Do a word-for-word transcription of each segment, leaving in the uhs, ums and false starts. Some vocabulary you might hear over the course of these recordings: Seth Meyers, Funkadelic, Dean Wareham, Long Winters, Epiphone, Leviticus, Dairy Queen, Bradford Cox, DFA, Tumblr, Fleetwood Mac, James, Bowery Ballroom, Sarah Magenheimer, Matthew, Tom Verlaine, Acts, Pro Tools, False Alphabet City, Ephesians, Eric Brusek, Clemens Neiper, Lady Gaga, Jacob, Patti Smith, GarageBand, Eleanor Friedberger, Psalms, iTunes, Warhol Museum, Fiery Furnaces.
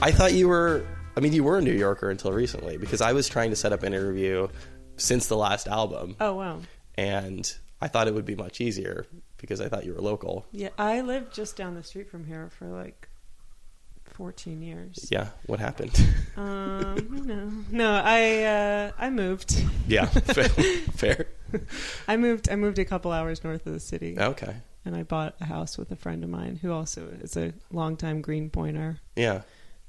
I thought you were, I mean, you were a New Yorker until recently, because I was trying to set up an interview since the last album. Oh, wow. And I thought it would be much easier because I thought you were local. Yeah, I lived just down the street from here for like fourteen years. Yeah, what happened? Um, no, no, I uh, I moved. Yeah, fair. fair. I moved. I moved a couple hours north of the city. Okay. And I bought a house with a friend of mine who also is a longtime Greenpointer. Yeah.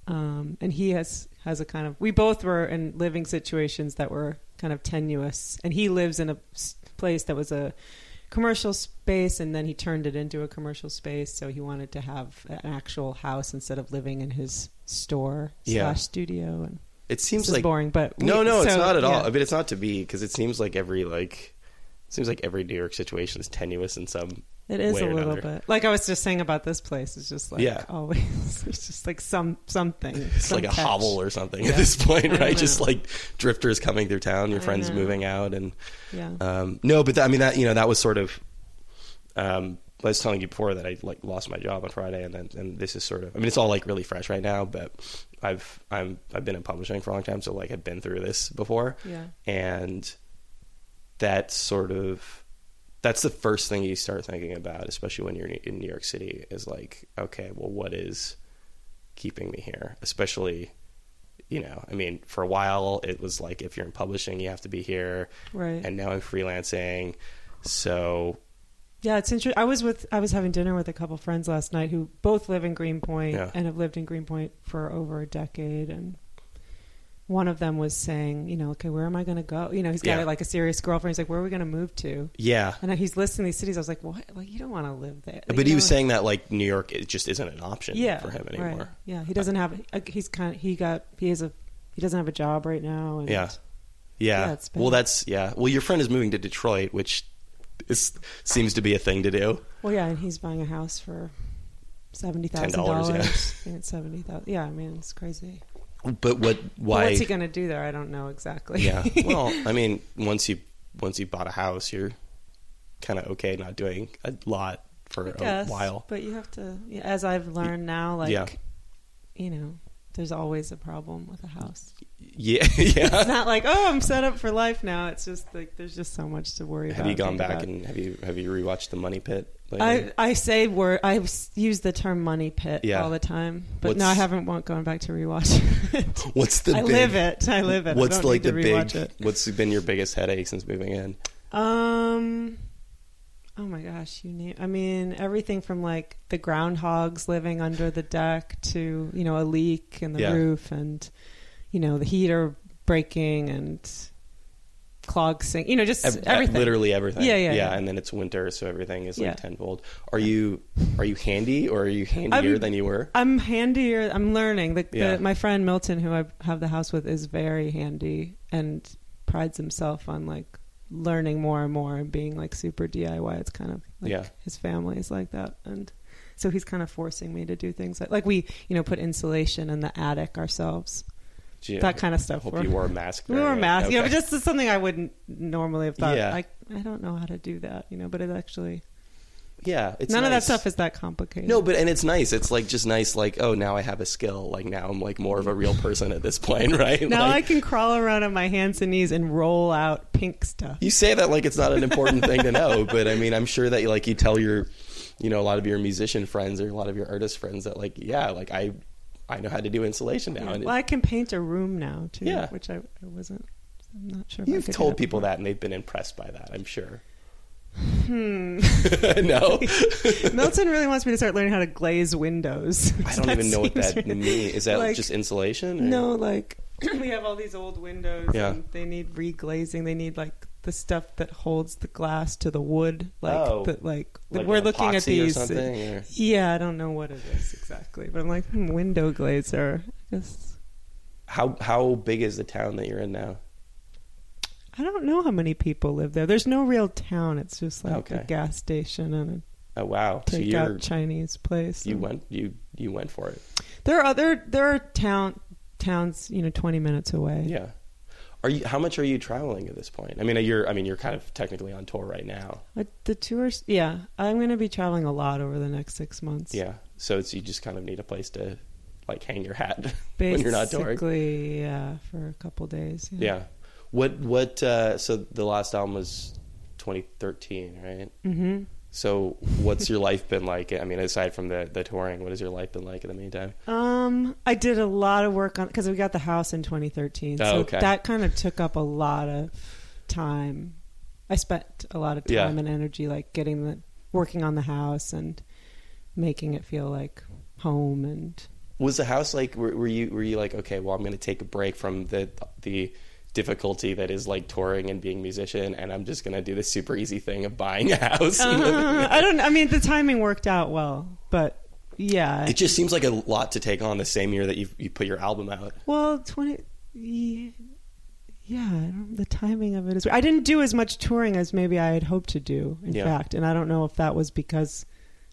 Um, and he has has a kind of. We both were in living situations that were kind of tenuous, and he lives in a place that was a commercial space, and then he turned it into a commercial space, so he wanted to have an actual house instead of living in his store yeah. slash studio. And it seems like boring, but we, no, no, so, it's not at yeah. all. I mean, it's not to be, because it seems like every like it seems like every New York situation is tenuous in some. It is a little another. bit. Like I was just saying about this place, it's just like yeah. always. It's just like some something. It's some like catch. a hovel or something yeah. at this point, right? Just like drifters coming through town, your I friends know. moving out, and yeah. Um, no, but that, I mean that you know that was sort of. Um, I was telling you before that I like lost my job on Friday, and then and this is sort of. I mean, it's all like really fresh right now, but I've I'm I've been in publishing for a long time, so like I've been through this before, yeah, and that sort of. That's the first thing you start thinking about, especially when you're in New York City, is like, okay, well, what is keeping me here? Especially, you know, I mean, for a while it was like, if you're in publishing, you have to be here. Right. And now I'm freelancing. So. Yeah, it's interesting. I was with, I was having dinner with a couple friends last night who both live in Greenpoint yeah. and have lived in Greenpoint for over a decade. And one of them was saying, you know, okay, where am I going to go? You know, he's got yeah. like a serious girlfriend. He's like, where are we going to move to? Yeah. And he's listing these cities. I was like, what? Like, you don't want to live there. But you he know? was saying that like New York, it just isn't an option yeah, for him anymore. Right. Yeah. He doesn't have, he's kind of, he got, he has a, he doesn't have a job right now. And yeah. Yeah. yeah well, that's, yeah. Well, your friend is moving to Detroit, which is, seems to be a thing to do. Well, yeah. And he's buying a house for seventy thousand dollars. ten dollars, yeah. seventy thousand dollars. Yeah. I mean, it's crazy. But what? Why? What's he going to do there? I don't know exactly. Yeah. Well, I mean, once you once you bought a house, you're kind of okay not doing a lot for I guess, a while. But you have to, as I've learned now, like, yeah. you know, there's always a problem with a house. Yeah, yeah. It's not like, oh, I'm set up for life now. It's just like there's just so much to worry have about. Have you gone back about. and have you have you rewatched The Money Pit? Later? I I say word I use the term money pit yeah. all the time, but what's, no, I haven't won't gone back to rewatch it. What's the I big, live it? I live it. What's I don't like need the to rewatch big? It. What's been your biggest headache since moving in? Um. Oh my gosh, you name I mean, everything from like the groundhogs living under the deck to, you know, a leak in the yeah. roof and, you know, the heater breaking and clog sink, you know, just Ev- everything. Literally everything. Yeah, yeah, yeah. Yeah. And then it's winter, so everything is like yeah. tenfold. Are you are you handy or are you handier I'm, than you were? I'm handier. I'm learning. The, yeah. the, my friend Milton, who I have the house with, is very handy and prides himself on like learning more and more and being like super D I Y. It's kind of like yeah. his family is like that, and so he's kind of forcing me to do things like, like we, you know, put insulation in the attic ourselves. Yeah. That kind of stuff. I hope we're, you wore a mask. We wore a mask, okay. you know, but just something I wouldn't normally have thought. Yeah. I I don't know how to do that, you know, but it actually. Yeah, it's none nice. of that stuff is that complicated. No, but and it's nice. It's like just nice. Like, oh, now I have a skill. Like now I'm like more of a real person at this point, right? Now like, I can crawl around on my hands and knees and roll out pink stuff. You say that like it's not an important thing to know, but I mean, I'm sure that like you tell your, you know, a lot of your musician friends or a lot of your artist friends that like, yeah, like I, I know how to do insulation now. Yeah. And well, it, I can paint a room now too, yeah. which I, I wasn't. I'm not sure. If You've I told people before. that, and they've been impressed by that. I'm sure. Hmm. No. Milton really wants me to start learning how to glaze windows. I don't even know what that right. means. Is that like, just insulation? Or? No, like we have all these old windows yeah. and they need reglazing. They need like the stuff that holds the glass to the wood. Like, oh, the, like, like we're looking at these. Or something, or? Yeah, I don't know what it is exactly, but I'm like hmm, window glazer. I guess. How how big is the town that you're in now? I don't know how many people live there. There's no real town. It's just like okay. a gas station and a oh wow so takeout Chinese place. You went you you went for it. There are other there are town towns you know twenty minutes away. Yeah. Are you how much are you traveling at this point? I mean you're I mean you're kind of technically on tour right now. The tours yeah. I'm going to be traveling a lot over the next six months. Yeah. So it's you just kind of need a place to like hang your hat when you're not touring. Basically, yeah, for a couple days. Yeah. yeah. What what? Uh, so the last album was twenty thirteen, right? Mm-hmm. So what's your life been like? I mean, aside from the, the touring, what has your life been like in the meantime? Um, I did a lot of work on, because we got the house in twenty thirteen. Oh, so okay. That kind of took up a lot of time. I spent a lot of time yeah. and energy, like getting the, working on the house and making it feel like home. And was the house like, were, were you, were you like, okay, well, I'm going to take a break from the, the, difficulty that is like touring and being a musician, and I'm just gonna do the super easy thing of buying a house? uh, I don't I mean the timing worked out well, but yeah, it just seems like a lot to take on the same year that you you put your album out. Well, twenty yeah, yeah I don't, the timing of it is, I didn't do as much touring as maybe I had hoped to do, in yeah. fact, and I don't know if that was because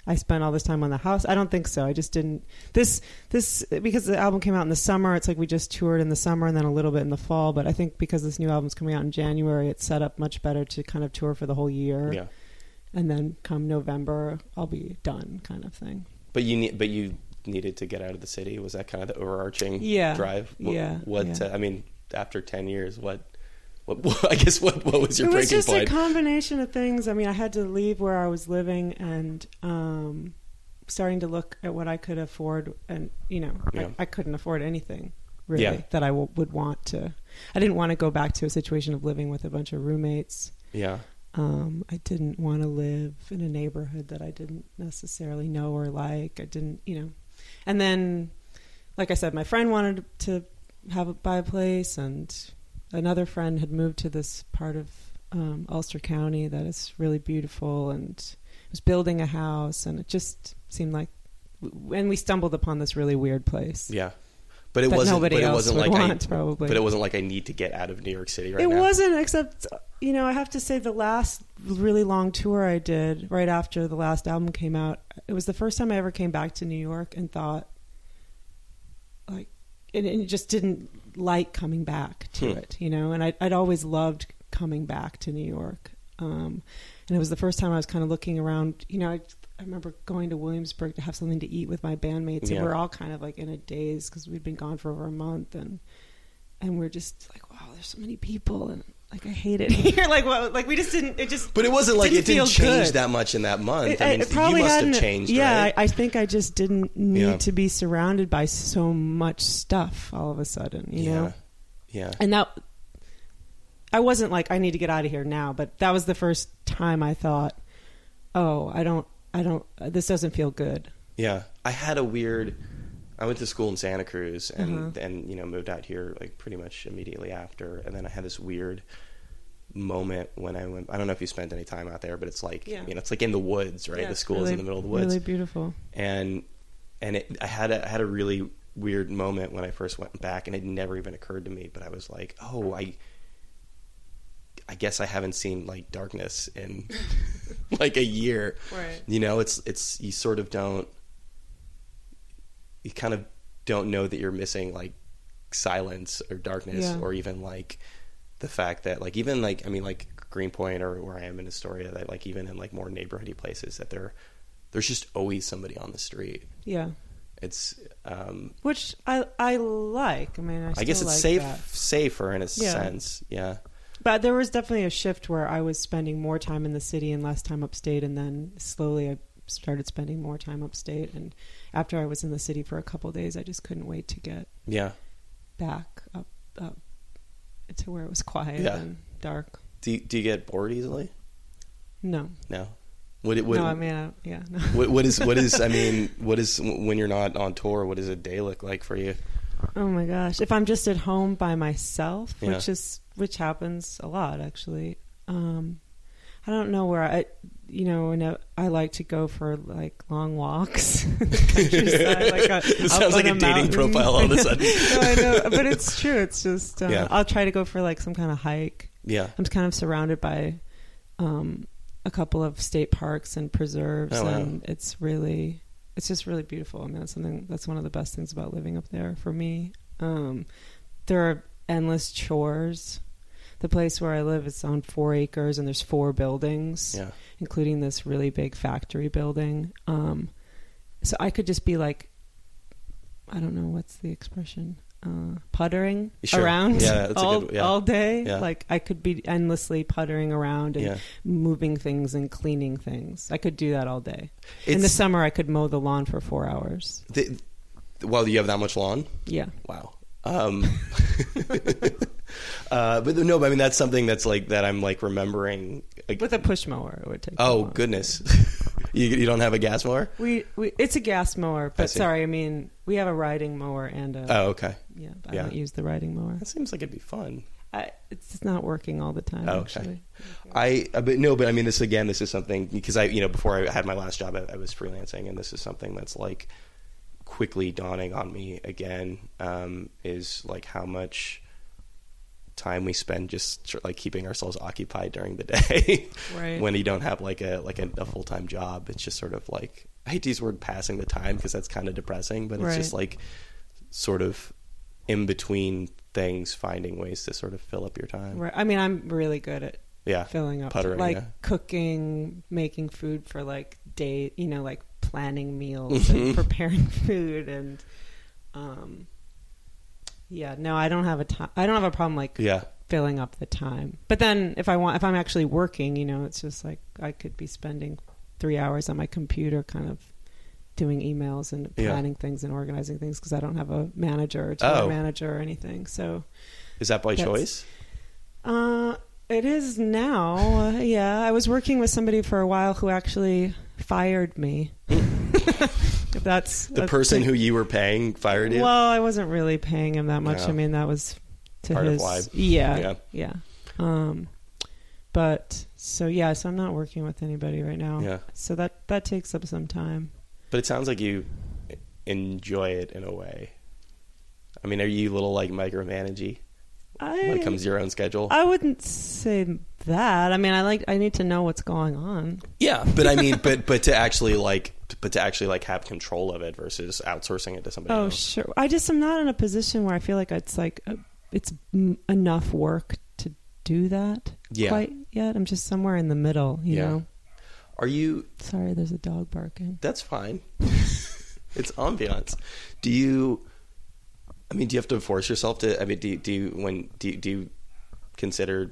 I spent all this time on the house. I don't think so. I just didn't. This, this because the album came out in the summer, it's like we just toured in the summer and then a little bit in the fall. But I think because this new album's coming out in January, it's set up much better to kind of tour for the whole year. Yeah. And then come November, I'll be done, kind of thing. But you need, but you needed to get out of the city. Was that kind of the overarching yeah. drive? What, yeah. What, yeah. Uh, I mean, after ten years, what... What, I guess what what was your breaking point? It was just point? a combination of things. I mean, I had to leave where I was living and um, starting to look at what I could afford, and you know, yeah. I, I couldn't afford anything really yeah. that I w- would want to. I didn't want to go back to a situation of living with a bunch of roommates. Yeah, um, I didn't want to live in a neighborhood that I didn't necessarily know or like. I didn't, you know, and then, like I said, my friend wanted to have a, buy a place and. Another friend had moved to this part of um, Ulster County that is really beautiful and was building a house, and it just seemed like, and we stumbled upon this really weird place. Yeah, but it wasn't. But it wasn't like want, I, probably. But it wasn't like I need to get out of New York City right it now. It wasn't, except you know, I have to say the last really long tour I did right after the last album came out, it was the first time I ever came back to New York and thought, like, and it just didn't. Like coming back to hmm. it, you know, and I, I'd always loved coming back to New York. Um, and it was the first time I was kind of looking around, you know, I, I remember going to Williamsburg to have something to eat with my bandmates yeah. and we're all kind of like in a daze because we'd been gone for over a month and, and we're just like, wow, there's so many people and like, I hate it here. like, well, like we just didn't, it just, but it wasn't like, it didn't change good. that much in that month. It, I mean, it probably you must have changed. Yeah. Right? I, I think I just didn't need yeah. to be surrounded by so much stuff all of a sudden, you yeah. know? Yeah. And that, I wasn't like, I need to get out of here now, but that was the first time I thought, oh, I don't, I don't, this doesn't feel good. Yeah. I had a weird, I went to school in Santa Cruz and, uh-huh. and, you know, moved out here like pretty much immediately after. And then I had this weird moment when I went, I don't know if you spent any time out there, but it's like, yeah. you know, it's like in the woods, right? Yeah, the school really, is in the middle of the woods. Really beautiful. And, and it, I had a, I had a really weird moment when I first went back and it never even occurred to me, but I was like, oh, I, I guess I haven't seen like darkness in like a year, right. you know, it's, it's, you sort of don't, you kind of don't know that you're missing like silence or darkness yeah. or even like the fact that like even like I mean like Greenpoint or where I am in Astoria, that like even in like more neighborhoody places that there there's just always somebody on the street. Yeah. It's um which I I like. I mean I, still I guess it's like safe that. safer in a yeah. sense. Yeah. But there was definitely a shift where I was spending more time in the city and less time upstate, and then slowly I started spending more time upstate, and after I was in the city for a couple of days, I just couldn't wait to get yeah back up, up to where it was quiet yeah. and dark. Do you, do you get bored easily? No, no. What it would? No, I mean, I, yeah. No. What, what is what is? I mean, what is when you're not on tour? What does a day look like for you? Oh my gosh! If I'm just at home by myself, yeah. which is which happens a lot actually. Um, I don't know where I. You know, and I like to go for like long walks. Countryside, like a, it sounds like a dating mountain. Profile all of a sudden. No, I know, but it's true. It's just um, yeah. I'll try to go for like some kind of hike. Yeah, I'm kind of surrounded by um, a couple of state parks and preserves, oh, wow. and it's really, it's just really beautiful. I mean, that's something that's one of the best things about living up there for me. Um, there are endless chores. The place where I live is on four acres and there's four buildings, yeah. including this really big factory building. Um, so I could just be like I don't know what's the expression, uh, puttering sure. around yeah, that's all, a good, yeah. all day. Yeah. Like I could be endlessly puttering around and yeah. moving things and cleaning things. I could do that all day. It's, in the summer, I could mow the lawn for four hours. The, well, you have that much lawn? Yeah. Wow. Um, uh, but no, but I mean, that's something that's like, that I'm like remembering. Like, with a push mower, it would take. Oh, goodness. You, you don't have a gas mower? We, we it's a gas mower, but I sorry, I mean, we have a riding mower and a. Oh, okay. Yeah, but yeah. I don't use the riding mower. That seems like it'd be fun. I, it's not working all the time. Oh, okay. Actually. I, but no, but I mean, this again, this is something because I, you know, before I had my last job, I, I was freelancing, and this is something that's like quickly dawning on me again, um, is like how much time we spend just like keeping ourselves occupied during the day right. when you don't have like a like a, a full-time job. It's just sort of like, I hate to use the word passing the time because that's kind of depressing, but it's right. just like sort of in between things, finding ways to sort of fill up your time. Right. I mean, I'm really good at yeah. filling up Puttering, like yeah. cooking, making food for like day, you know, like planning meals and preparing food and um yeah no I don't have a time I don't have a problem like yeah. filling up the time, but then if I want if I'm actually working, you know, it's just like I could be spending three hours on my computer kind of doing emails and planning yeah. things and organizing things because I don't have a manager or tour oh. manager or anything. So is that by choice? uh It is now. Uh, yeah. I was working with somebody for a while who actually fired me. If that's the person the, who you were paying fired you? Well, I wasn't really paying him that much. No. I mean, that was to Part his, of life. Yeah, yeah. Yeah. Um, but so, yeah, so I'm not working with anybody right now. Yeah. So that, that takes up some time. But it sounds like you enjoy it in a way. I mean, are you a little like micromanagey? I, when it comes to your own schedule? I wouldn't say that. I mean, I like I need to know what's going on. Yeah, but I mean, but but to actually like, but to actually like have control of it versus outsourcing it to somebody oh, else. Oh, sure. I just am not in a position where I feel like it's like uh, it's m- enough work to do that yeah. quite yet. I'm just somewhere in the middle, you yeah. know. Are you? Sorry, there's a dog barking. That's fine. It's ambiance. Do you? I mean, do you have to force yourself to? I mean, do, do you when do you, do you consider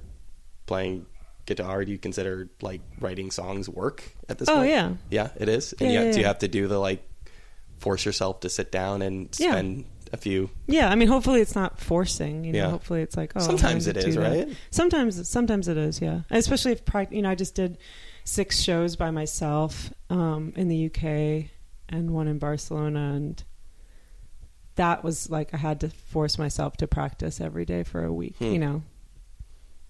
playing guitar? Do you consider like writing songs work at this? Oh, point? Oh yeah, yeah, it is. And yeah, you, yeah, do you have to do the like force yourself to sit down and spend yeah. a few? Yeah, I mean, hopefully it's not forcing. You know, yeah. hopefully it's like oh, sometimes it is, right? That. Sometimes, sometimes it is, yeah. And especially if you know, I just did six shows by myself um, in the U K and one in Barcelona and. That was like I had to force myself to practice every day for a week, hmm. you know.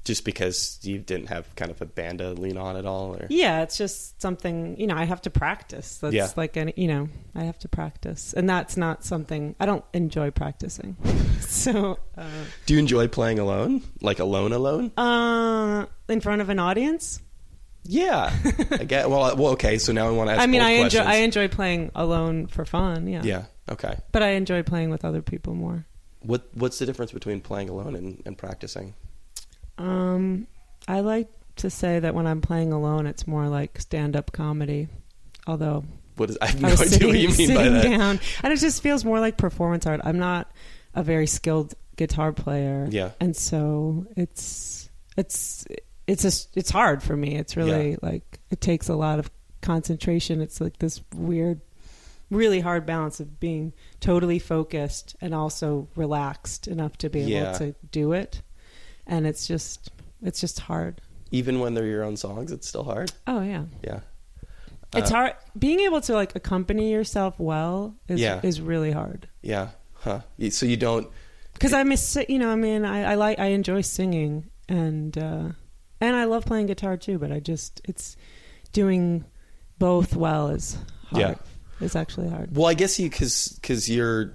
Just because you didn't have kind of a band to lean on at all? Or? Yeah, it's just something, you know, I have to practice. That's yeah. like, an, you know, I have to practice. And that's not something, I don't enjoy practicing. So. Uh, Do you enjoy playing alone? Like alone alone? Uh, in front of an audience? Yeah. I get, well, well, okay, so now I want to ask I mean, I enjoy, I enjoy playing alone for fun, yeah. Yeah. Okay. But I enjoy playing with other people more. What What's the difference between playing alone and, and practicing? Um, I like to say that when I'm playing alone, it's more like stand-up comedy. Although... What is, I have no I idea sitting, what you mean by that. Down, and it just feels more like performance art. I'm not a very skilled guitar player. Yeah. And so it's... It's it's a, it's hard for me. It's really yeah. like... It takes a lot of concentration. It's like this weird... really hard balance of being totally focused and also relaxed enough to be able yeah. to do it. And it's just, it's just hard. Even when they're your own songs, it's still hard. Oh yeah. Yeah. Uh, it's hard. Being able to like accompany yourself well is, yeah. is really hard. Yeah. Huh. So you don't, cause I miss, you know, I mean, I, I like, I enjoy singing and, uh, and I love playing guitar too, but I just, it's doing both well is hard. Yeah. It's actually hard. Well, I guess you because because you're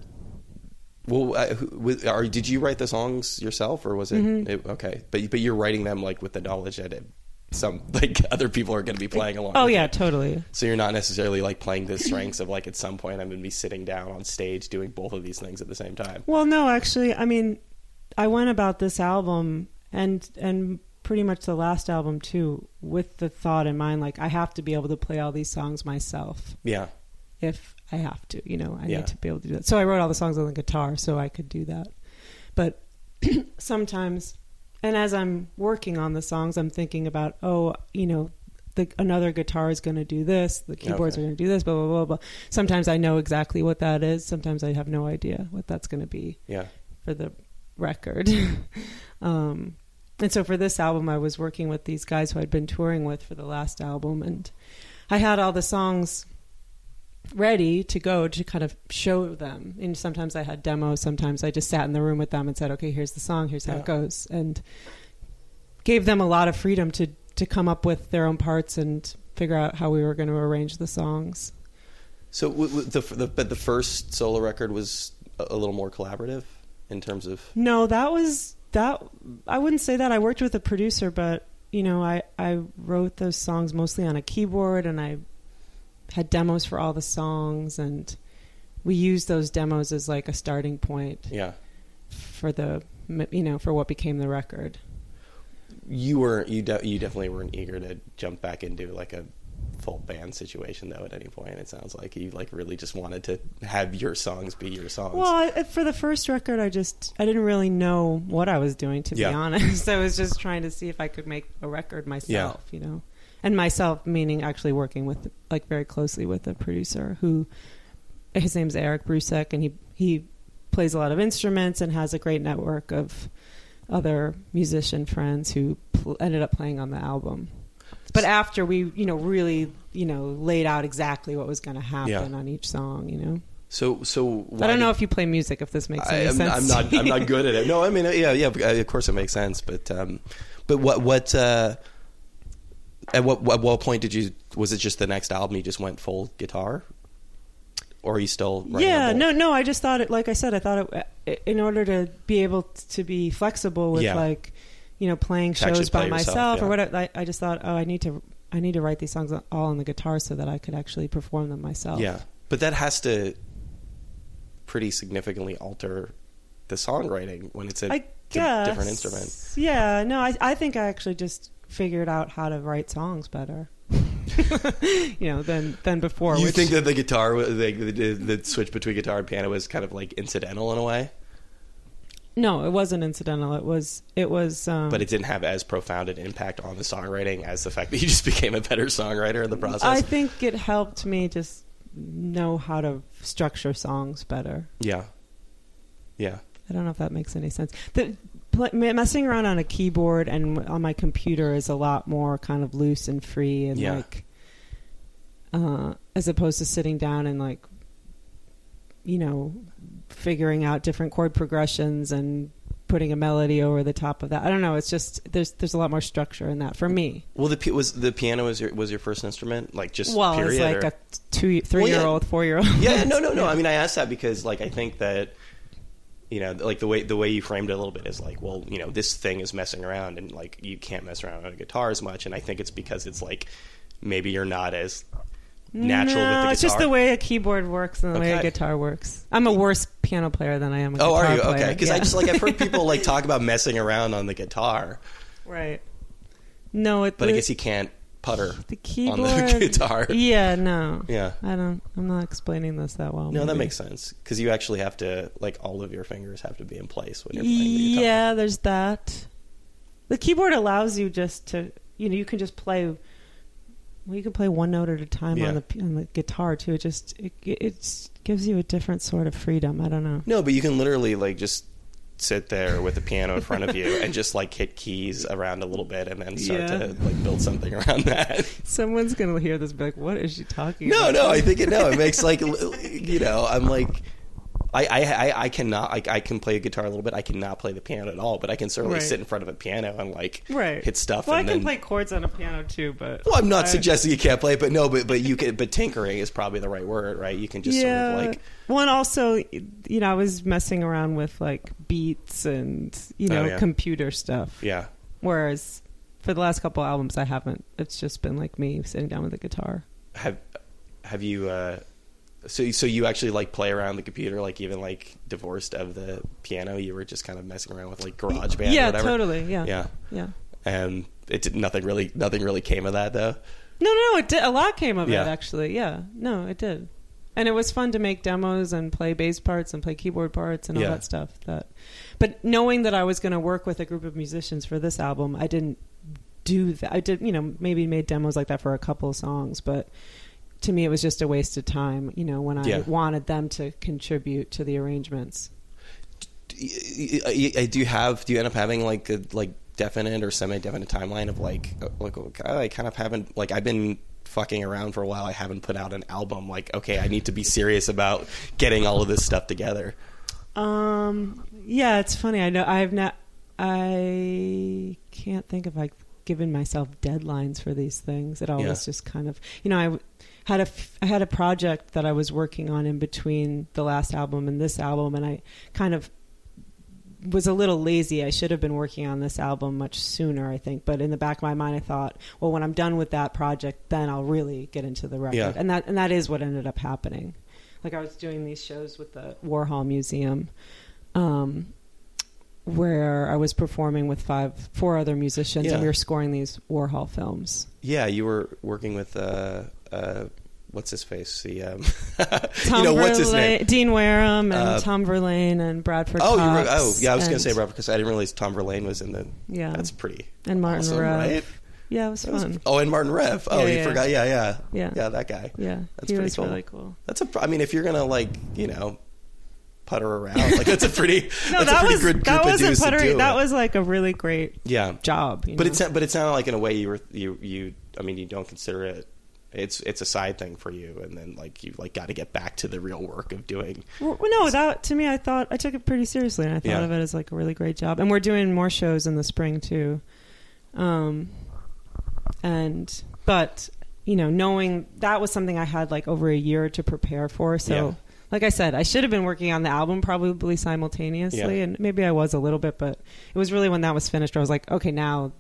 well. Uh, with, are, did you write the songs yourself, or was it, mm-hmm. it okay? But but you're writing them like with the knowledge that it, some like other people are going to be playing along. Oh yeah, you. Totally. So you're not necessarily like playing the strengths of like at some point I'm going to be sitting down on stage doing both of these things at the same time. Well, no, actually, I mean, I went about this album and and. pretty much the last album too with the thought in mind, like I have to be able to play all these songs myself. Yeah. if I have to, you know, I yeah. need to be able to do that. So I wrote all the songs on the guitar so I could do that. But sometimes, and as I'm working on the songs, I'm thinking about, oh, you know, the, another guitar is going to do this, the keyboards okay. are going to do this, blah, blah, blah, blah. Sometimes I know exactly what that is. Sometimes I have no idea what that's going to be yeah. for the record. um, and so for this album, I was working with these guys who I'd been touring with for the last album, and I had all the songs ready to go to kind of show them. And sometimes I had demos, sometimes I just sat in the room with them and said, okay, here's the song, here's how yeah. it goes, and gave them a lot of freedom to to come up with their own parts and figure out how we were going to arrange the songs. So w- w- the, the but the first solo record was a little more collaborative in terms of... No, that was that I wouldn't say that. I worked with a producer, but you know, I I wrote those songs mostly on a keyboard, and I had demos for all the songs, and we used those demos as like a starting point yeah. for the, you know, for what became the record. You were, you de- you definitely weren't eager to jump back into like a full band situation though at any point. It sounds like you like really just wanted to have your songs be your songs. Well, I, for the first record, I just, I didn't really know what I was doing, to yeah. be honest. I was just trying to see if I could make a record myself, yeah. you know. And myself, meaning actually working with, like, very closely with a producer who, his name's Eric Brusek, and he, he plays a lot of instruments and has a great network of other musician friends who pl- ended up playing on the album. But after we, you know, really, you know, laid out exactly what was going to happen yeah. on each song, you know. So, so I don't know did, if you play music, if this makes I, any I'm, sense. I'm not, I'm not good at it. No, I mean, yeah, yeah, of course it makes sense. But, um, but what, what, uh, At what, at what point did you, was it just the next album you just went full guitar? Or are you still writing? Yeah, no, no, I just thought it, like I said, I thought it, in order to be able to be flexible with yeah. like, you know, playing to shows by play myself yourself, yeah. or whatever, I, I just thought, oh, I need to, I need to write these songs all on the guitar so that I could actually perform them myself. Yeah, but that has to pretty significantly alter the songwriting when it's a I guess, d- different instrument. Yeah, no, I, I think I actually just... figured out how to write songs better, you know, than than before. You which... think that the guitar, the, the, the switch between guitar and piano, was kind of like incidental in a way? No, it wasn't incidental. It was, it was. Um... But it didn't have as profound an impact on the songwriting as the fact that you just became a better songwriter in the process. I think it helped me just know how to structure songs better. Yeah, yeah. I don't know if that makes any sense. The, Play, messing around on a keyboard and on my computer is a lot more kind of loose and free and yeah. like uh, as opposed to sitting down and like, you know, figuring out different chord progressions and putting a melody over the top of that. I don't know, it's just there's there's a lot more structure in that for me. Well, the was the piano was your was your first instrument, like just well, period? Well, it's like or? a two three well, yeah. year old, four year old. Yeah, no, no, no. Yeah. I mean, I asked that because like I think that, you know, like the way the way you framed it a little bit is like, well, you know, this thing is messing around and like you can't mess around on a guitar as much. And I think it's because it's like maybe you're not as natural no, with the guitar. It's just the way a keyboard works and the okay. way a guitar works. I'm a worse piano player than I am a guitar player. Oh, are you? Player. Okay. Because yeah. I just like I've heard people like talk about messing around on the guitar. Right. No, it, but the, I guess you can't putter the keyboard, on the guitar. Yeah, no. Yeah. I don't, I'm not explaining this that well. No, maybe. That makes sense. Because you actually have to, like, all of your fingers have to be in place when you're playing the guitar. Yeah, there's that. The keyboard allows you just to, you know, you can just play, well, you can play one note at a time yeah. on the on the guitar, too. It just, it it's, gives you a different sort of freedom. I don't know. No, but you can literally, like, just sit there with a piano in front of you and just like hit keys around a little bit and then start yeah. to like build something around that. Someone's gonna hear this and be like, what is she talking no, about? No, no, I think it no, it makes like, you know, I'm like I, I, I cannot I, I can play a guitar a little bit. I cannot play the piano at all, but I can certainly right. sit in front of a piano and like right. hit stuff. Well, and I can then, play chords on a piano too, but well, I'm not I, suggesting you can't play it, but no, but but you can. But tinkering is probably the right word, right? You can just yeah. sort of like. Well, and also, you know, I was messing around with like beats and you know oh, yeah. computer stuff. Yeah. Whereas for the last couple albums, I haven't. It's just been like me sitting down with a guitar. Have Have you? Uh, So, so you actually like play around the computer, like even like divorced of the piano, you were just kind of messing around with like GarageBand yeah, or whatever. Yeah, totally. Yeah, yeah, yeah. And it did nothing really, nothing really came of that though. No, no, no. It did, a lot came of yeah. it actually. Yeah, no, it did. And it was fun to make demos and play bass parts and play keyboard parts and all yeah. that stuff. That, but knowing that I was going to work with a group of musicians for this album, I didn't do that. I did, you know, maybe made demos like that for a couple of songs, but to me it was just a waste of time, you know, when I yeah. wanted them to contribute to the arrangements. Do you have, do you end up having like a like definite or semi-definite timeline of like, like I kind of haven't, like I've been fucking around for a while, I haven't put out an album, like okay, I need to be serious about getting all of this stuff together? Um, yeah, it's funny. I know I've not, I can't think of like given myself deadlines for these things. It always yeah. just kind of, you know, I had a, I had a project that I was working on in between the last album and this album, and I kind of was a little lazy. I should have been working on this album much sooner, I think. But in the back of my mind, I thought, well, when I'm done with that project, then I'll really get into the record. Yeah. And that and that is what ended up happening. Like I was doing these shows with the Warhol Museum, um, where I was performing with five, four other musicians, yeah. and we were scoring these Warhol films. Yeah, you were working with uh, uh, what's his face? The um, you know, Verla- what's his name? Dean Wareham and uh, Tom Verlaine and Bradford oh, Cox. You were, oh, yeah, I was and, gonna say Bradford because I didn't realize Tom Verlaine was in the. Yeah, that's pretty. And Martin awesome, Rev. Right? Yeah, it was that fun. Was, oh, and Martin Rev. Oh, yeah, you yeah. forgot. Yeah, yeah, yeah, yeah. That guy. Yeah, that's he pretty was cool. Really cool. That's a. I mean, if you're gonna like, you know, putter around, like that's a pretty. No, that's that a pretty was good group that wasn't puttering. That was like a really great. Yeah. Job. You but know? it but it sounded like in a way you were you you. I mean, you don't consider it. It's it's a side thing for you, and then like you like got to get back to the real work of doing. Well, no, that to me, I thought I took it pretty seriously, and I thought yeah. of it as like a really great job. And we're doing more shows in the spring too. Um, and but you know, knowing that was something I had like over a year to prepare for. So, yeah. like I said, I should have been working on the album probably simultaneously, yeah. and maybe I was a little bit, but it was really when that was finished, I was like, okay, now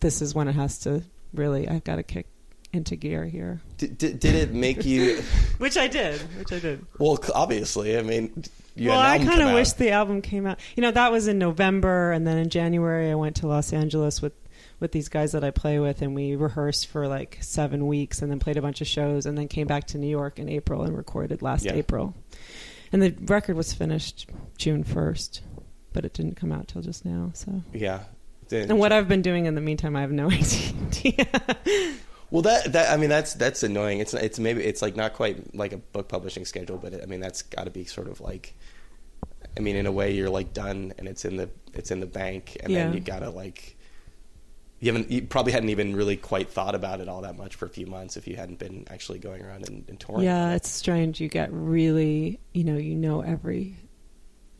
this is when it has to really. I've got to kick. Into gear here. Did, did, did it make you? which I did. Which I did. Well, obviously, I mean, you well, had an album I kind of wish the album came out. You know, that was in November, and then in January, I went to Los Angeles with with these guys that I play with, and we rehearsed for like seven weeks, and then played a bunch of shows, and then came back to New York in April and recorded last yeah. April. And the record was finished June first, but it didn't come out till just now. So yeah. Didn't. And what I've been doing in the meantime, I have no idea. Well, that, that I mean, that's that's annoying. It's it's maybe it's like not quite like a book publishing schedule, but it, I mean, that's got to be sort of like, I mean, in a way, you're like done, and it's in the it's in the bank, and yeah. then you gotta like, you haven't you probably hadn't even really quite thought about it all that much for a few months if you hadn't been actually going around and, and touring. Yeah, it's strange. You get really, you know, you know every,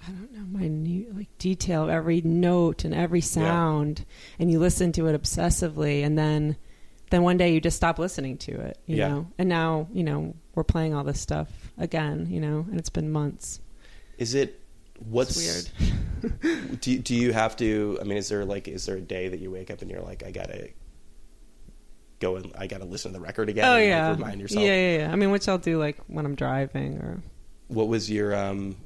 I don't know, my new like detail, every note and every sound, yeah. and you listen to it obsessively, and then. Then one day you just stop listening to it, you yeah. know, and now, you know, we're playing all this stuff again, you know, and it's been months. Is it, what's it's weird? do, do you have to, I mean, is there like, is there a day that you wake up and you're like, I gotta go and I gotta listen to the record again? Oh and, yeah. Like, remind yourself. Yeah, yeah, yeah. I mean, which I'll do like when I'm driving or. What was your, um,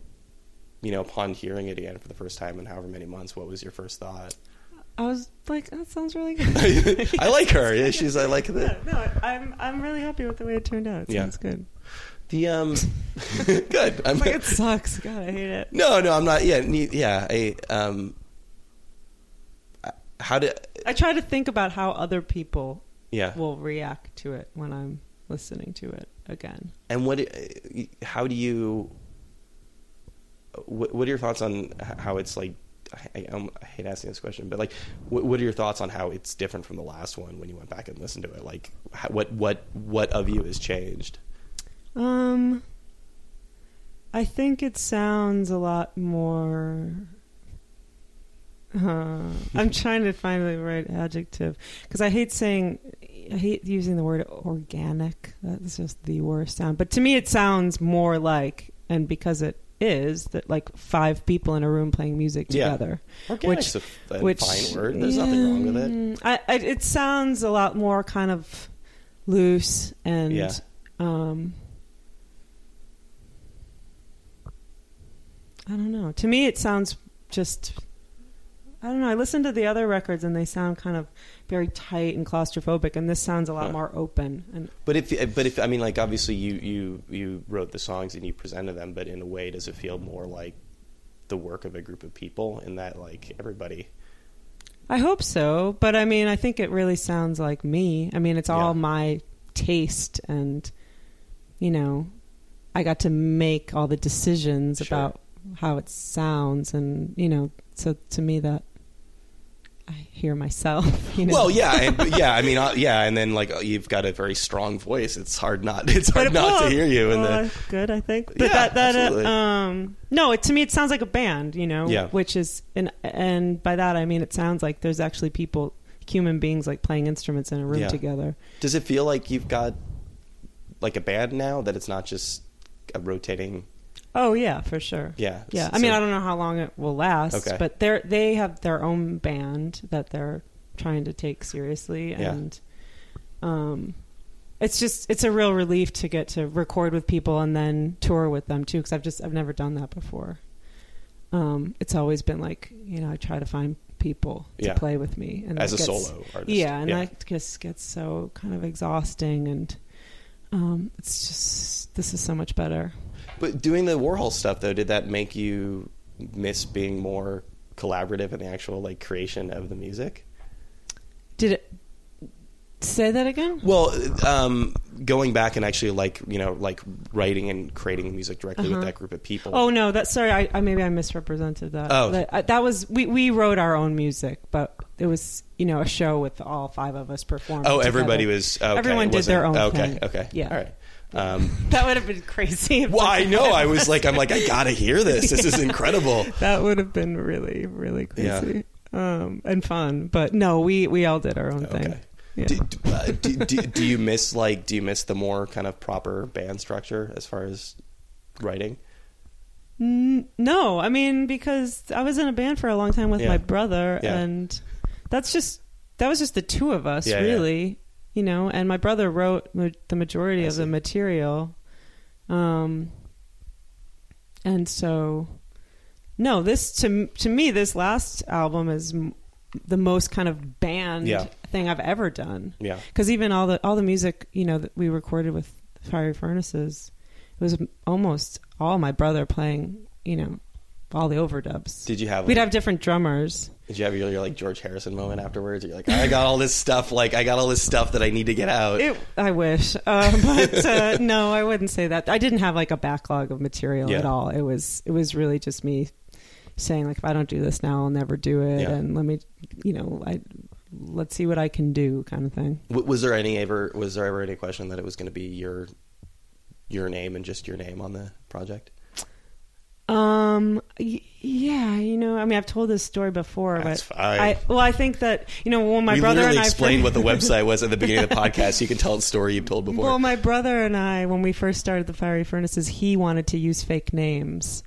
you know, upon hearing it again for the first time in however many months, what was your first thought? I was like, that sounds really good. I like her. Yeah, she's. I like that. Yeah, no, I'm. I'm really happy with the way it turned out. It yeah. sounds good. The um, good. I'm like, it sucks. God, I hate it. No, no, I'm not. Yeah, yeah. I um, how did I try to think about how other people yeah. will react to it when I'm listening to it again? And what? How do you? What, what are your thoughts on how it's like? I, I, I hate asking this question, but like, what, what are your thoughts on how it's different from the last one when you went back and listened to it? Like, how, what what what of you has changed? Um, I think it sounds a lot more. Uh, I'm trying to find the right adjective because I hate saying, I hate using the word organic. That's just the worst sound. But to me, it sounds more like, and because it. Is that like five people in a room playing music together? Yeah. Organic's which, a, a which, fine word. There's yeah, nothing wrong with it. I, I, it sounds a lot more kind of loose and yeah. um, I don't know. To me, it sounds just I don't know. I listened to the other records and they sound kind of very tight and claustrophobic, and this sounds a lot huh. more open. And but if, but if I mean, like, obviously you, you you wrote the songs and you presented them, but in a way, does it feel more like the work of a group of people in that, like, everybody? I hope so, but I mean, I think it really sounds like me. I mean, it's all yeah. my taste, and you know, I got to make all the decisions sure. about how it sounds, and you know, so to me that I hear myself. You know? Well, yeah, and, yeah. I mean, uh, yeah, and then like you've got a very strong voice. It's hard not. It's hard but, not well, to hear you. And well, good, I think. But yeah, that, that, absolutely. Uh, um, no, it, to me it sounds like a band. You know, yeah. which is and and by that I mean it sounds like there's actually people, human beings, like playing instruments in a room yeah. together. Does it feel like you've got like a band now, that it's not just a rotating? Oh yeah, for sure. Yeah, yeah. I mean, so, I don't know how long it will last, okay. but they they have their own band that they're trying to take seriously, and yeah. um, it's just it's a real relief to get to record with people and then tour with them too. Because I've just I've never done that before. Um, it's always been like, you know, I try to find people to yeah. play with me, and as a gets, solo artist, yeah, and yeah. that just gets so kind of exhausting, and um, it's just this is so much better. But doing the Warhol stuff, though, did that make you miss being more collaborative in the actual, like, creation of the music? Did it... Say that again? Well, um, going back and actually, like, you know, like, writing and creating music directly uh-huh. with that group of people. Oh, no, that's... Sorry, I, I maybe I misrepresented that. Oh. That, I, that was... We, we wrote our own music, but it was, you know, a show with all five of us performing Oh, everybody together. was... Okay, Everyone did their own okay, thing. Okay, okay. Yeah. All right. Um, that would have been crazy. Well, I know. I was like, I'm like, I gotta hear this. This yeah. is incredible. That would have been really, really crazy yeah. um, and fun. But no, we, we all did our own okay. thing. Yeah. Do, uh, do, do, do you miss like? Do you miss the more kind of proper band structure as far as writing? No, I mean, because I was in a band for a long time with yeah. my brother, yeah. and that's just that was just the two of us, yeah, really. Yeah. You know, and my brother wrote ma- the majority of the material. Um, and so, no, this to to me, this last album is m- the most kind of band yeah. thing I've ever done. Yeah. Because even all the all the music, you know, that we recorded with Fiery Furnaces, it was almost all my brother playing, you know, all the overdubs. Did you have? Like, we'd have different drummers. Did you have your, your like George Harrison moment afterwards? You're like, I got all this stuff. Like, I got all this stuff that I need to get out. It, I wish, uh, but uh, no, I wouldn't say that. I didn't have like a backlog of material yeah. at all. It was it was really just me saying like, if I don't do this now, I'll never do it. Yeah. And let me, you know, I let's see what I can do, kind of thing. Was there any ever was there ever any question that it was going to be your your name and just your name on the project? Um, yeah, you know, I mean, I've told this story before, That's but fine. I, well, I think that, you know, when my we brother and I explained what the website was at the beginning of the podcast, so you can tell the story you've told before. Well, my brother and I, when we first started the Fiery Furnaces, he wanted to use fake names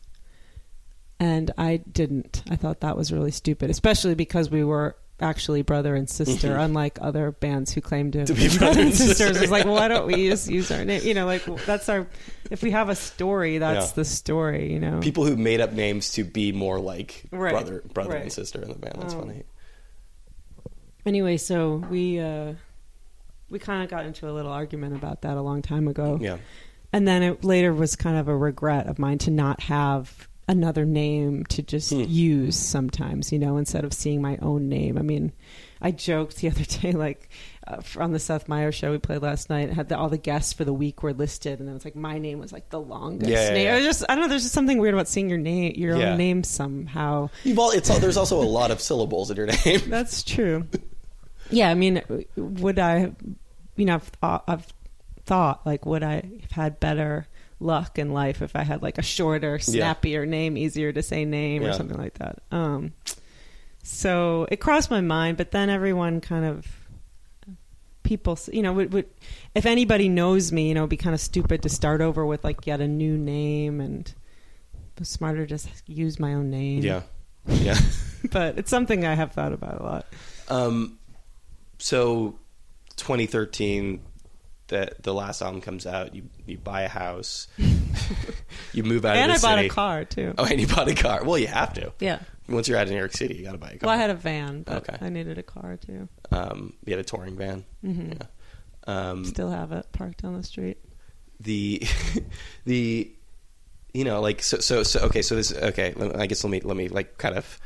and I didn't. I thought that was really stupid, especially because we were actually brother and sister, unlike other bands who claim to, to be brother and sisters. sisters. It's like, well, why don't we just use our name? You know, like, that's our... If we have a story, that's yeah. the story, you know? People who made up names to be more like right. brother brother right. and sister in the band. That's um, funny. Anyway, so we uh, we kind of got into a little argument about that a long time ago. Yeah. And then it later was kind of a regret of mine to not have another name to just hmm. use sometimes, you know, instead of seeing my own name. I mean, I joked the other day, like uh, on the Seth Meyers show we played last night, it had the, all the guests for the week were listed, and then it's like my name was like the longest yeah, yeah, name. Yeah. I just I don't know. There's just something weird about seeing your name, your yeah. own name somehow. Well, it's all, there's also a lot of syllables in your name. That's true. Yeah, I mean, would I? You know, I've thought, I've thought like, would I have had better luck in life if I had like a shorter, snappier yeah. name, easier to say name yeah. or something like that. Um, so it crossed my mind, but then everyone kind of people, you know, would, would if anybody knows me, you know, it'd be kind of stupid to start over with like yet a new name, and it was smarter to just use my own name. Yeah, yeah. But it's something I have thought about a lot. Um, so twenty thirteen. That the last album comes out, you you buy a house, you move out and of the city. And I bought city. a car, too. Oh, and you bought a car. Well, you have to. Yeah. once you're out of New York City, you got to buy a car. Well, I had a van, but okay. I needed a car too. Um, you had a touring van. Mm-hmm. Yeah. Um, Still have it parked on the street. The, the, you know, like so, so, so. Okay, so this. Okay, I guess let me let me like kind of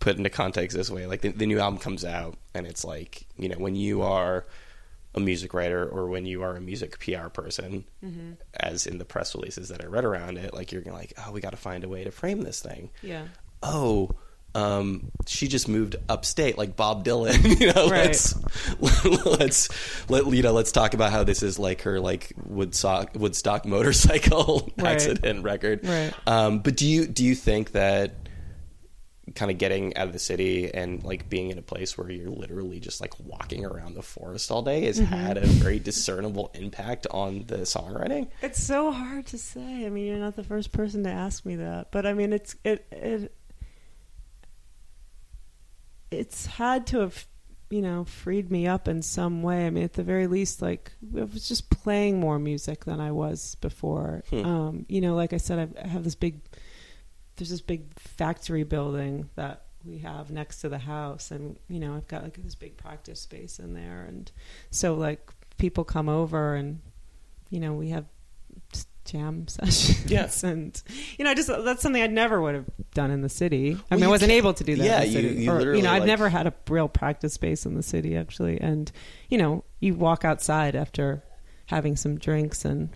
put into context this way. Like the, the new album comes out, and it's like, you know, when you are a music writer or when you are a music P R person, mm-hmm. as in the press releases that I read around it, like you're gonna like, oh, we got to find a way to frame this thing. Yeah. Oh, um, she just moved upstate like Bob Dylan. You know, right. let's let's let you know, let's talk about how this is like her like Woodstock Woodstock motorcycle right. accident record. Right. Um, but do you do you think that kind of getting out of the city and like being in a place where you're literally just like walking around the forest all day has mm-hmm. had a very discernible impact on the songwriting? It's so hard to say. I mean, you're not the first person to ask me that, but I mean, it's it it it's had to have, you know, freed me up in some way. I mean, at the very least, like I was just playing more music than I was before. Hmm. Um, you know, like I said, I've, I have this big. There's this big factory building that we have next to the house, and you know, I've got like this big practice space in there, and so like people come over, and you know, we have jam sessions. Yeah. And you know, I just that's something I never would have done in the city. I well, mean, I wasn't able to do that. Yeah, in the city. you, you or, literally. You know, I've like... never had a real practice space in the city actually, and you know, you walk outside after having some drinks, and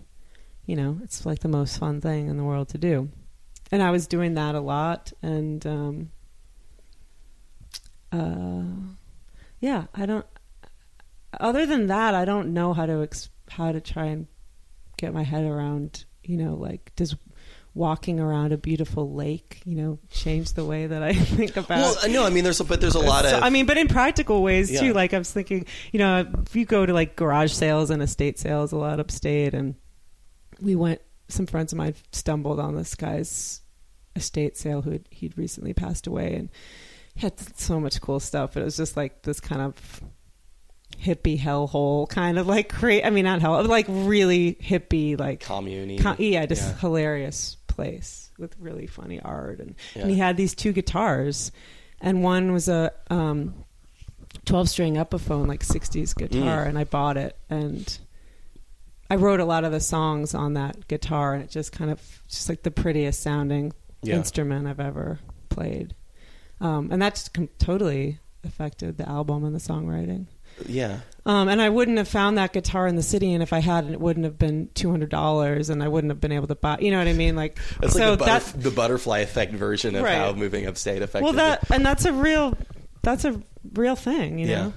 you know, it's like the most fun thing in the world to do. And I was doing that a lot, and um, uh, yeah, I don't. Other than that, I don't know how to exp- how to try and get my head around, you know, like just walking around a beautiful lake, you know, change the way that I think about. Well, no, I mean, there's a, but there's a lot so, of. I mean, but in practical ways yeah. too. Like I was thinking, you know, if you go to like garage sales and estate sales a lot upstate, and we went. Some friends of mine stumbled on this guy's estate sale who had, he'd recently passed away, and he had so much cool stuff. But it was just like this kind of hippie hellhole, kind of like cra- I mean, not hell, like really hippie, like commune. Com- yeah, just yeah. hilarious place with really funny art, and, yeah. and he had these two guitars, and one was a um, twelve-string Epiphone, like sixties guitar, mm. and I bought it, and. I wrote a lot of the songs on that guitar, and it just kind of just like the prettiest sounding yeah. instrument I've ever played. Um, and that's totally affected the album and the songwriting. Yeah. Um, and I wouldn't have found that guitar in the city, and if I hadn't, it wouldn't have been two hundred dollars, and I wouldn't have been able to buy, you know what I mean? Like, that's so like the, butterf- that, the butterfly effect version of right. how moving upstate affected. Well, that, and that's a real, that's a real thing, you yeah. know?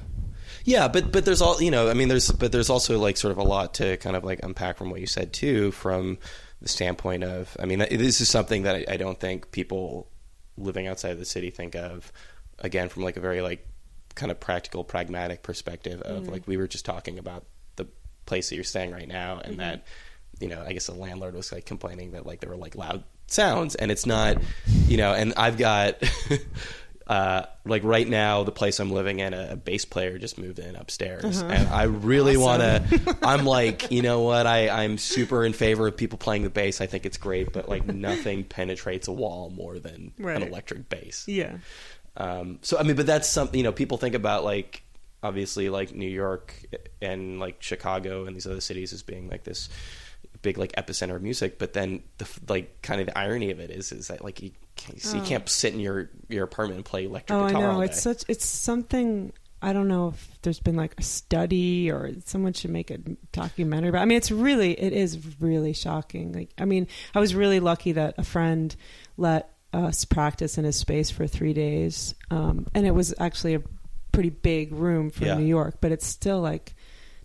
Yeah, but but there's all you know. I mean, there's but there's also like sort of a lot to kind of like unpack from what you said too, from the standpoint of. I mean, this is something that I, I don't think people living outside of the city think of. Again, from like a very like kind of practical, pragmatic perspective of mm-hmm. like we were just talking about the place that you're staying right now, and mm-hmm. that you know, I guess the landlord was like complaining that like there were like loud sounds, and it's not, you know, and I've got. Uh, like right now, the place I'm living in, a, a bass player just moved in upstairs, uh-huh. and I really awesome. want to. I'm like, you know what? I I'm super in favor of people playing the bass. I think it's great, but like nothing penetrates a wall more than right. an electric bass. Yeah. Um. So I mean, but that's something you know. People think about like obviously like New York and like Chicago and these other cities as being like this big like epicenter of music, but then the like kind of the irony of it is is that like you. So you can't oh. sit in your, your apartment and play electric oh, guitar. Oh, I know. All day. It's such it's something. I don't know if there's been like a study or someone should make a documentary. But I mean, it's really it is really shocking. Like, I mean, I was really lucky that a friend let us practice in his space for three days, um, and it was actually a pretty big room for yeah. New York. But it's still like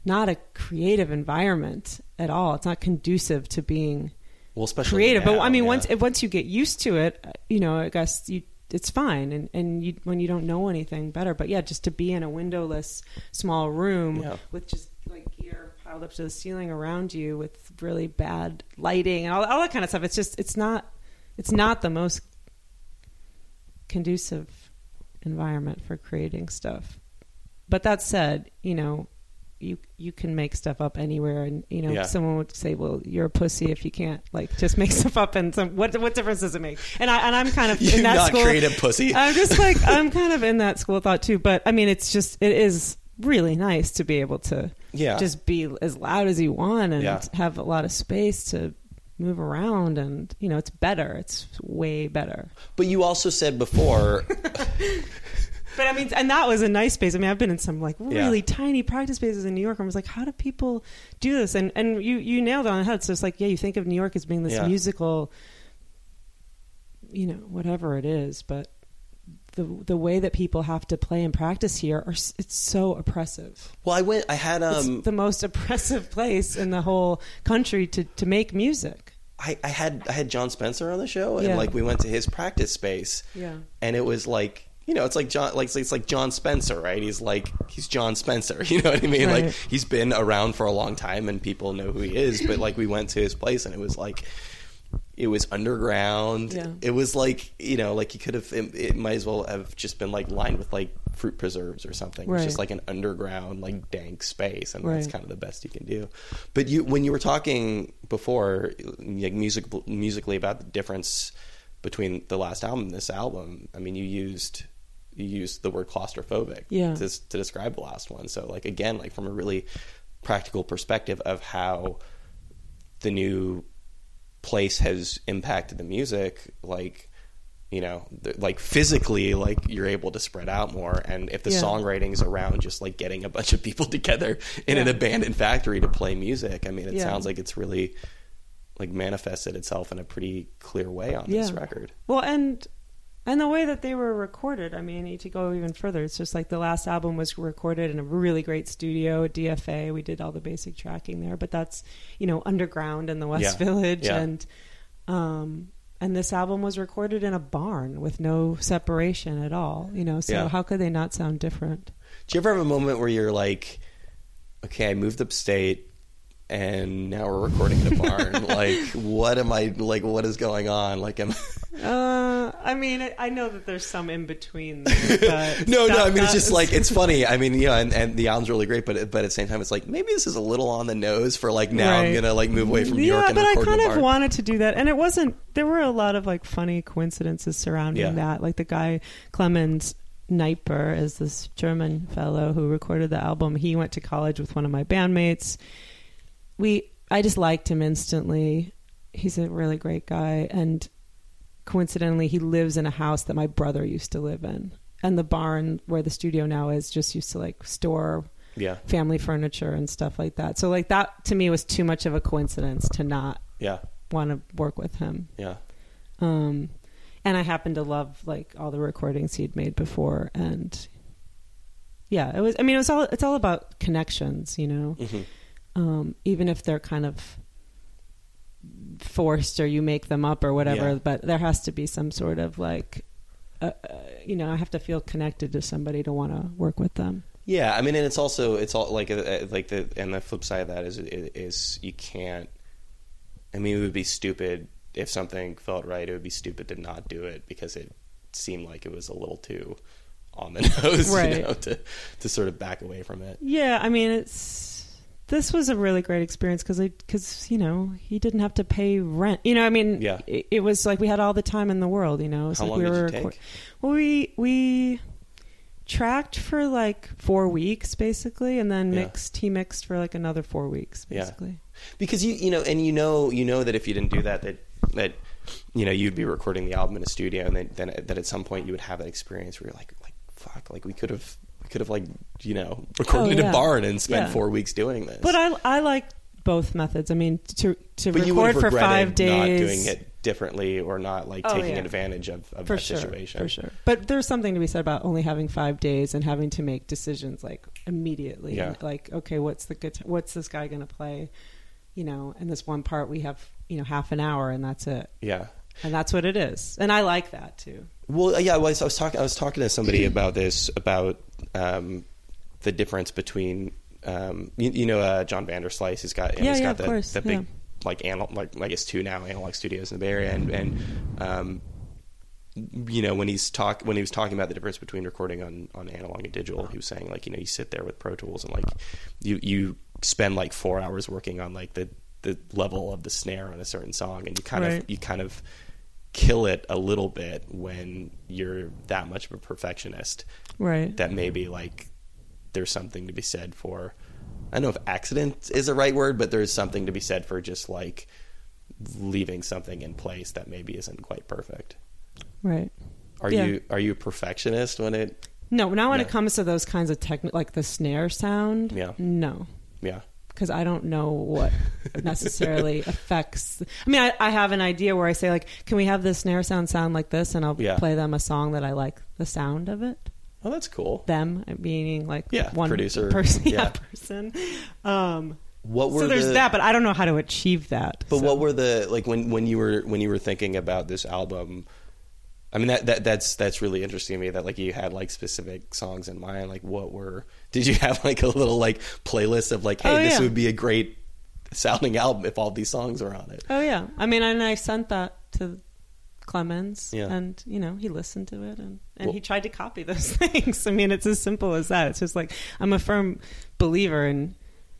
not a creative environment at all. It's not conducive to being. Well, especially creative, now, but I mean, yeah. once once you get used to it, you know, I guess you, it's fine, and and you, when you don't know anything better, but yeah, just to be in a windowless small room yeah. with just like gear piled up to the ceiling around you, with really bad lighting and all, all that kind of stuff, it's just it's not it's not the most conducive environment for creating stuff. But that said, you know, you you can make stuff up anywhere, and you know yeah. someone would say, well, you're a pussy if you can't like just make stuff up, and some what what difference does it make? And I and I'm kind of you in that not school creative pussy. I'm just like I'm kind of in that school of thought too, but I mean it's just it is really nice to be able to yeah. just be as loud as you want and yeah. have a lot of space to move around, and you know it's better, it's way better. But you also said before but I mean, and that was a nice space. I mean, I've been in some like really yeah. tiny practice spaces in New York. I was like, how do people do this? And and you, you nailed it on the head. So it's like, yeah, you think of New York as being this yeah. musical, you know, whatever it is. But the the way that people have to play and practice here, are it's so oppressive. Well, I went, I had um, it's the most oppressive place in the whole country to, to make music. I, I had I had John Spencer on the show, and yeah. like we went to his practice space. Yeah, and it was like. You know, it's like John, like it's like John Spencer, right? He's like he's John Spencer. You know what I mean? Right. Like he's been around for a long time, and people know who he is. But like we went to his place, and it was like it was underground. Yeah. It was like you know, like you could have it, it might as well have just been like lined with like fruit preserves or something. Right. It's just like an underground, like dank space, and right. that's kind of the best you can do. But you, when you were talking before, like music, musically about the difference between the last album and this album, I mean, you used. You used the word claustrophobic yeah. to, to describe the last one. So, like, again, like from a really practical perspective of how the new place has impacted the music, like, you know, th- like physically, like you're able to spread out more. And if the yeah. songwriting's around just like getting a bunch of people together in yeah. an abandoned factory to play music, I mean, it yeah. sounds like it's really like manifested itself in a pretty clear way on yeah. this record. Well, and... And the way that they were recorded, I mean, to go even further, it's just like the last album was recorded in a really great studio at D F A. We did all the basic tracking there, but that's, you know, underground in the West yeah. Village. Yeah. And um, and this album was recorded in a barn with no separation at all, you know, so yeah. how could they not sound different? Do you ever have a moment where you're like, okay, I moved upstate and now we're recording in a barn. Like, what am I, like, what is going on? Like, am Uh, I mean, I know that there's some in between. There, but no, that, no, I mean, it's just is... like, it's funny. I mean, you know, and, and the album's really great, but but at the same time, it's like, maybe this is a little on the nose for like, now right. I'm going to like move away from New yeah, York and record in a barn. Yeah, but I kind of wanted to do that. And it wasn't, there were a lot of like funny coincidences surrounding yeah. that. Like the guy, Clemens Neiper is this German fellow who recorded the album. He went to college with one of my bandmates. We, I just liked him instantly. He's a really great guy. And coincidentally, he lives in a house that my brother used to live in, and the barn where the studio now is just used to like store yeah. family furniture and stuff like that. So like that to me was too much of a coincidence to not yeah. want to work with him. Yeah. Um, and I happened to love like all the recordings he'd made before, and yeah, it was. I mean, it was all. It's all about connections, you know. Mm-hmm. Um, even if they're kind of forced or you make them up or whatever, yeah. but there has to be some sort of like, uh, uh, you know, I have to feel connected to somebody to want to work with them. Yeah, I mean, and it's also it's all like uh, like the and the flip side of that is is you can't. I mean, it would be stupid if something felt right. It would be stupid to not do it because it seemed like it was a little too on the nose, right. you know, to to sort of back away from it. Yeah, I mean, it's. This was a really great experience because, because you know, he didn't have to pay rent. You know, I mean, yeah. it, it was like we had all the time in the world, you know. It was How like long we did were you take? Well, we, we tracked for like four weeks, basically, and then yeah. mixed. He mixed for like another four weeks, basically. Yeah. Because, you you know, and you know you know that if you didn't do that, that, that you know, you'd be recording the album in a studio, and then, then that at some point you would have that experience where you're like, like fuck, like we could have... could have like you know recorded oh, yeah. in a barn and spent yeah. four weeks doing this. But I I like both methods. I mean to to but record for five days, not doing it differently or not like oh, taking yeah. advantage of, of that sure, situation. For sure. But there's something to be said about only having five days and having to make decisions like immediately. Yeah. Like okay, what's the guitar- what's this guy going to play? You know, and this one part we have you know half an hour and that's it. Yeah. And that's what it is. And I like that too. Well, yeah, I was, I was talking, I was talking to somebody about this, about, um, the difference between, um, you, you know, uh, John Vanderslice has got, yeah, he's yeah, got the, the big, yeah. like, anal, like, I guess two now analog studios in the Bay Area. And, and, um, you know, when he's talk when he was talking about the difference between recording on, on analog and digital, he was saying, like, you know, you sit there with Pro Tools and, like, you you spend like four hours working on, like, the the level of the snare on a certain song, and you kind right. of you kind of kill it a little bit when you're that much of a perfectionist. Right. That maybe, like, there's something to be said for, I don't know if accident is the right word, but there's something to be said for just, like, leaving something in place that maybe isn't quite perfect. Right. Are yeah. you are you a perfectionist when it? No, not when no. it comes to those kinds of technical, like the snare sound. Yeah. No. Yeah. Because I don't know what necessarily affects. I mean, I, I have an idea where I say, like, can we have the snare sound sound like this, and I'll yeah. play them a song that I like the sound of it. Oh, that's cool. Them meaning, like, yeah, one producer person. Yeah, yeah. person. Um, what were so there's the, that, but I don't know how to achieve that. But so. What were the like when, when you were when you were thinking about this album? I mean, that, that that's that's really interesting to me that, like, you had, like, specific songs in mind. Like, what were did you have, like, a little, like, playlist of, like, hey, oh, yeah. this would be a great sounding album if all these songs were on it? Oh yeah, I mean, and I sent that to Clemens, yeah. and, you know, he listened to it, and, and well, he tried to copy those things. I mean, it's as simple as that. It's just, like, I'm a firm believer in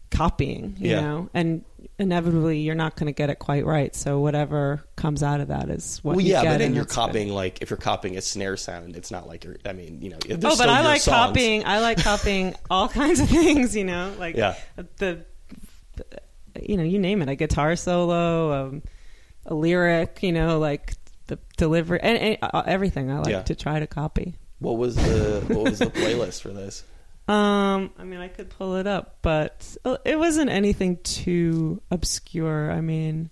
copying, you yeah. know, and inevitably you're not going to get it quite right, so whatever comes out of that is what well, you yeah, get. Well, yeah, but then you're copying, good. Like, if you're copying a snare sound, it's not like you're, I mean, you know, there's oh, but I like songs. copying, I like copying all kinds of things, you know, like yeah. the, the, you know, you name it, a guitar solo, um, a lyric, you know, like the delivery, and, and uh, everything I like yeah. to try to copy. What was the, what was the playlist for this? Um, I mean, I could pull it up, but it wasn't anything too obscure. I mean,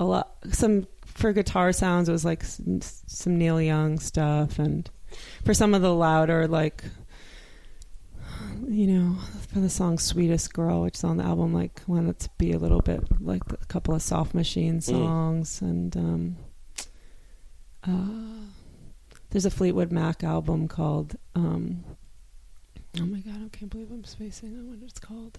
a lot, some, for guitar sounds, it was like some, some Neil Young stuff. And for some of the louder, like, you know, for the song Sweetest Girl, which is on the album, like, wanted to be a little bit like a couple of Soft Machine songs. Mm. And, um, uh, there's a Fleetwood Mac album called, um, oh my God, I can't believe I'm spacing on what it's called.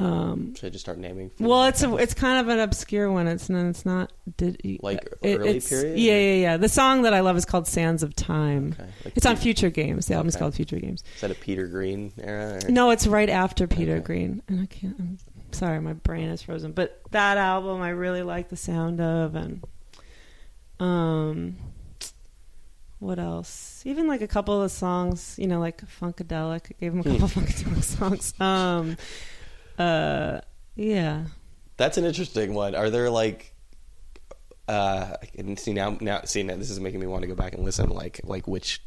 Um, Should I just start naming? Well, it's a, it's kind of an obscure one. It's not, it's not did, like it, early period? Yeah, yeah, yeah. The song that I love is called Sands of Time. Okay. Like it's Peter, on Future Games. The album okay. is called Future Games. Is that a Peter Green era? Or? No, it's right after Peter okay. Green. And I can't, I'm sorry, my brain is frozen. But that album I really like the sound of. And um, what else? Even like a couple of songs, you know, like Funkadelic. I gave him a couple of Funkadelic songs. Um, uh, yeah. That's an interesting one. Are there like, uh, I can see now, now, see now, this is making me want to go back and listen, like, like which,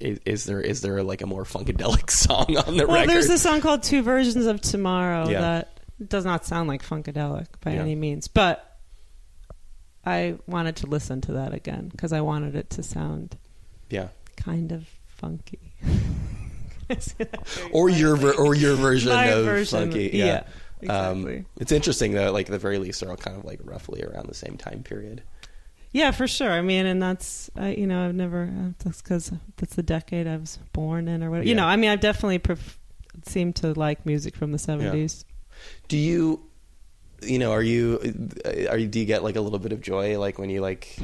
is, is there, is there like a more Funkadelic song on the well, record? Well, there's a song called Two Versions of Tomorrow yeah. that does not sound like Funkadelic by yeah. any means, but I wanted to listen to that again because I wanted it to sound... Yeah, kind of funky, or your ver- or your version My of version, funky. Yeah, yeah exactly. Um, it's interesting though. Like at the very least, they're all kind of like roughly around the same time period. Yeah, for sure. I mean, and that's uh, you know, I've never uh, that's because that's the decade I was born in, or whatever. Yeah. You know, I mean, I definitely pref- seem to like music from the seventies. Yeah. Do you, you know, are you are you do you get like a little bit of joy like when you like?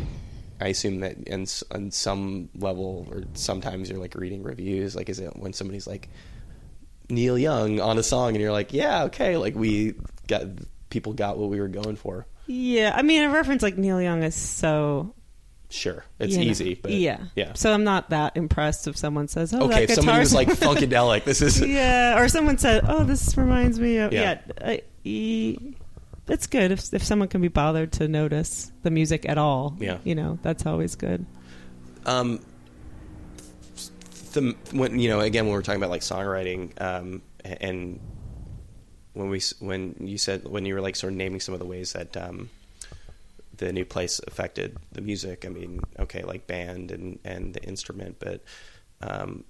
I assume that in, on some level or sometimes you're like reading reviews. Like, is it when somebody's like Neil Young on a song and you're like, yeah, okay. Like we got, people got what we were going for. Yeah. I mean, a reference like Neil Young is so. Sure. It's you know, easy. But yeah. Yeah. So I'm not that impressed if someone says, oh, okay. That if somebody was like Funkadelic, this is. Yeah. Or someone said, oh, this reminds me of. Yeah. yeah I, e- It's good if if someone can be bothered to notice the music at all. Yeah, you know that's always good. Um, the when you know again when we're talking about like songwriting, um, and when we when you said when you were like sort of naming some of the ways that um, the new place affected the music. I mean, okay, like band and, and the instrument, but um,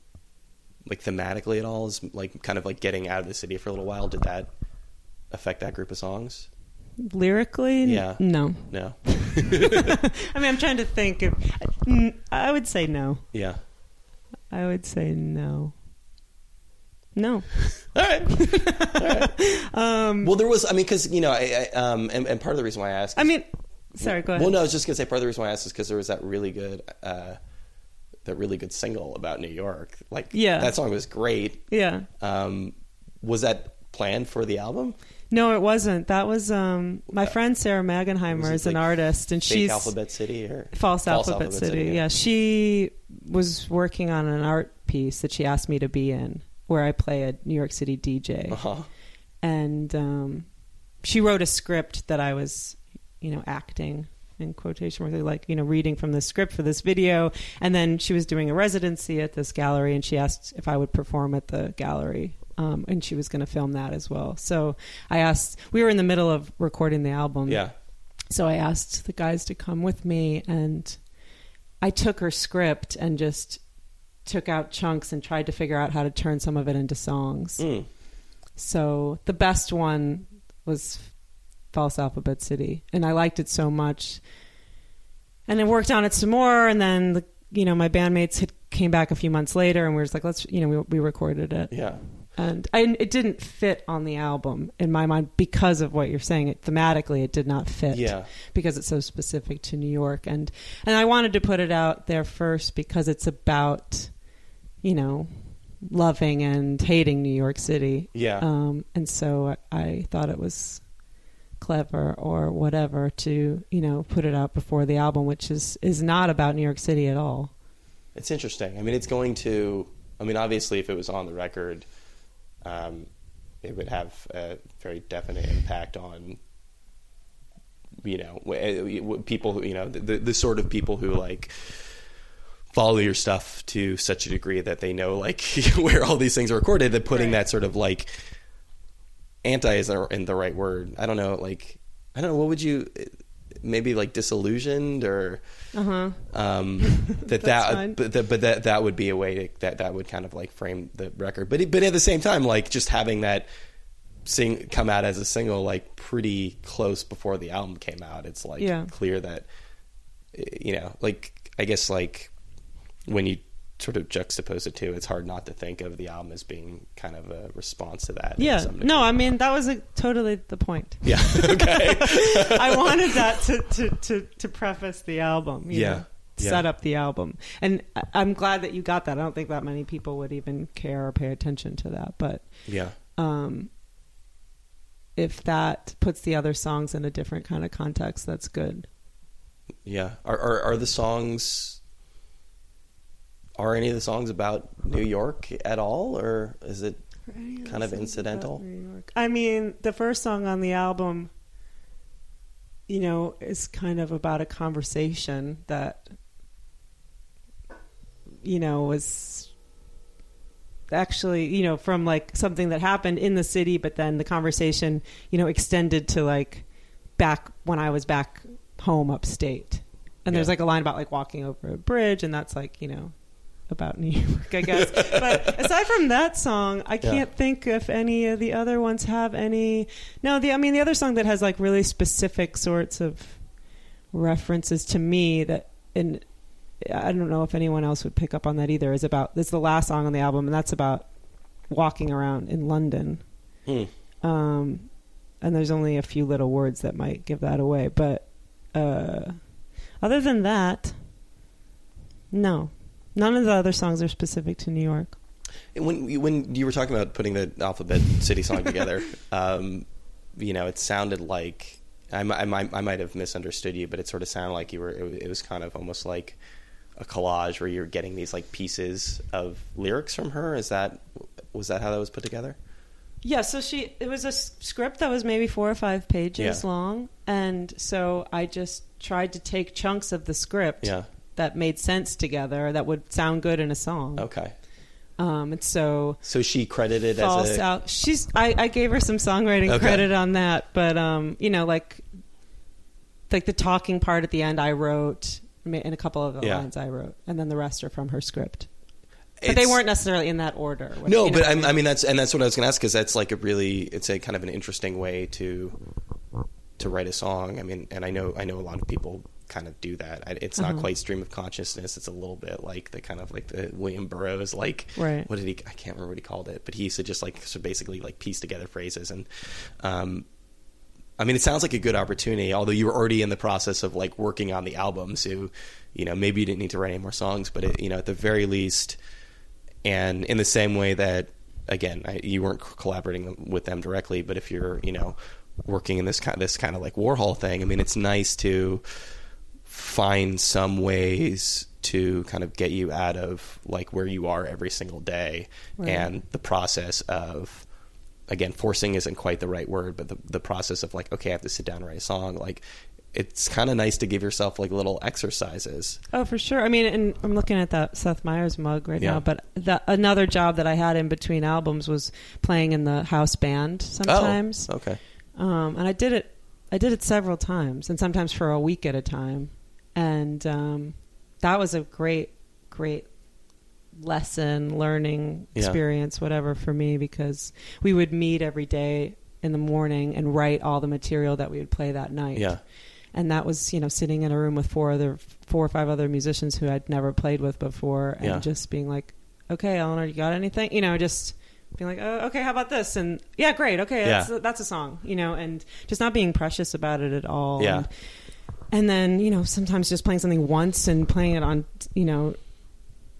like thematically at all is like kind of like getting out of the city for a little while. Did that affect that group of songs? Lyrically, yeah, no, no. I mean, I'm trying to think. If, I would say no. Yeah, I would say no. No. All right. All right. Um, well, there was. I mean, because you know, I, I um, and, and part of the reason why I asked. I mean, Sorry, go ahead. Well, no, I was just going to say part of the reason why I asked is because there was that really good, uh, that really good single about New York. Like, yeah. That song was great. Yeah. Um, was that planned for the album? No, it wasn't. That was um, my friend Sarah Magenheimer is like an artist, and she's Alphabet City or False, False Alphabet, Alphabet City. City yeah. yeah, she was working on an art piece that she asked me to be in, where I play a New York City D J, uh-huh. and um, she wrote a script that I was, you know, acting in quotation marks, like you know, reading from the script for this video, and then she was doing a residency at this gallery, and she asked if I would perform at the gallery. Um, and she was going to film that as well. So I asked, we were in the middle of recording the album. Yeah. So I asked the guys to come with me, and I took her script and just took out chunks and tried to figure out how to turn some of it into songs. Mm. So the best one was False Alphabet City. And I liked it so much. And I worked on it some more. And then, the, you know, my bandmates had came back a few months later, and we were just like, let's, you know, we, we recorded it. Yeah. And I, it didn't fit on the album in my mind because of what you're saying. It, thematically, it did not fit yeah. because it's so specific to New York. And and I wanted to put it out there first because it's about, you know, loving and hating New York City. Yeah. Um, and so I, I thought it was clever or whatever to, you know, put it out before the album, which is, is not about New York City at all. It's interesting. I mean, it's going to... I mean, obviously, if it was on the record... Um, it would have a very definite impact on, you know, people who, you know, the, the sort of people who like follow your stuff to such a degree that they know like where all these things are recorded, that putting right. that sort of like anti is in the right word. I don't know. Like, I don't know. What would you maybe like disillusioned or, uh-huh. um, that, that, but, that, but that, that would be a way to, that, that would kind of like frame the record. But, it, but at the same time, like just having that sing come out as a single, like pretty close before the album came out, it's like yeah. clear that, you know, like, I guess like when you sort of juxtapose the two, it's hard not to think of the album as being kind of a response to that. Yeah. No, I mean, that was a, totally the point. Yeah. Okay. I wanted that to, to, to, to preface the album. You yeah. know, yeah. Set up the album. And I'm glad that you got that. I don't think that many people would even care or pay attention to that. But yeah. Um, if that puts the other songs in a different kind of context, that's good. Yeah. Are, are, are the songs... Are any of the songs about New York at all, or is it kind of incidental? I mean, the first song on the album, you know, is kind of about a conversation that, you know, was actually, you know, from like something that happened in the city, but then the conversation, you know, extended to like back when I was back home upstate. And yeah. there's like a line about like walking over a bridge, and that's like, you know, about New York, I guess. But aside from that song, I can't yeah. think if any of the other ones have any. No, the I mean, the other song that has like really specific sorts of references to me that, and I don't know if anyone else would pick up on that either, is about, it's the last song on the album, and that's about walking around in London. Hmm. Um, and there's only a few little words that might give that away. But uh, other than that, no. None of the other songs are specific to New York. When when you were talking about putting the Alphabet City song together, um, you know, it sounded like I, I, I might have misunderstood you, but it sort of sounded like you were. It, it was kind of almost like a collage where you're getting these like pieces of lyrics from her. Is that was that how that was put together? Yeah. So she it was a script that was maybe four or five pages yeah. long, and so I just tried to take chunks of the script. Yeah. That made sense together, that would sound good in a song. Okay. Um, and so... So she credited false as a... Al- she's, I, I gave her some songwriting okay. credit on that, but, um, you know, like like the talking part at the end I wrote, and a couple of the yeah. lines I wrote, and then the rest are from her script. But it's, they weren't necessarily in that order. Which, no, you know, but I mean, I mean, that's and that's what I was going to ask, because that's like a really... It's a kind of an interesting way to to write a song. I mean, and I know I know a lot of people... kind of do that. It's not uh-huh. quite stream of consciousness. It's a little bit like the kind of like the William Burroughs, like right. what did he, I can't remember what he called it, but he used to just like, so basically like piece together phrases and, um, I mean, it sounds like a good opportunity, although you were already in the process of like working on the album. So, you know, maybe you didn't need to write any more songs, but it, you know, at the very least, and in the same way that, again, I, you weren't collaborating with them directly, but if you're, you know, working in this kind of, this kind of like Warhol thing, I mean, it's nice to find some ways to kind of get you out of like where you are every single day. Right. And the process of, again, forcing isn't quite the right word, but the, the process of like, okay, I have to sit down and write a song. Like, it's kind of nice to give yourself like little exercises. Oh, for sure. I mean, and I'm looking at that Seth Meyers mug right yeah. now, but the, another job that I had in between albums was playing in the house band sometimes. Oh, okay. Um, and I did it, I did it several times, and sometimes for a week at a time. And um, that was a great, great lesson, learning experience, yeah. whatever, for me, because we would meet every day in the morning and write all the material that we would play that night. Yeah. And that was, you know, sitting in a room with four other, four or five other musicians who I'd never played with before, and yeah. just being like, okay, Eleanor, you got anything? You know, just being like, oh, okay, how about this? And yeah, great. Okay. Yeah. That's, that's a song, you know, and just not being precious about it at all. Yeah. And, and then, you know, sometimes just playing something once and playing it on, you know,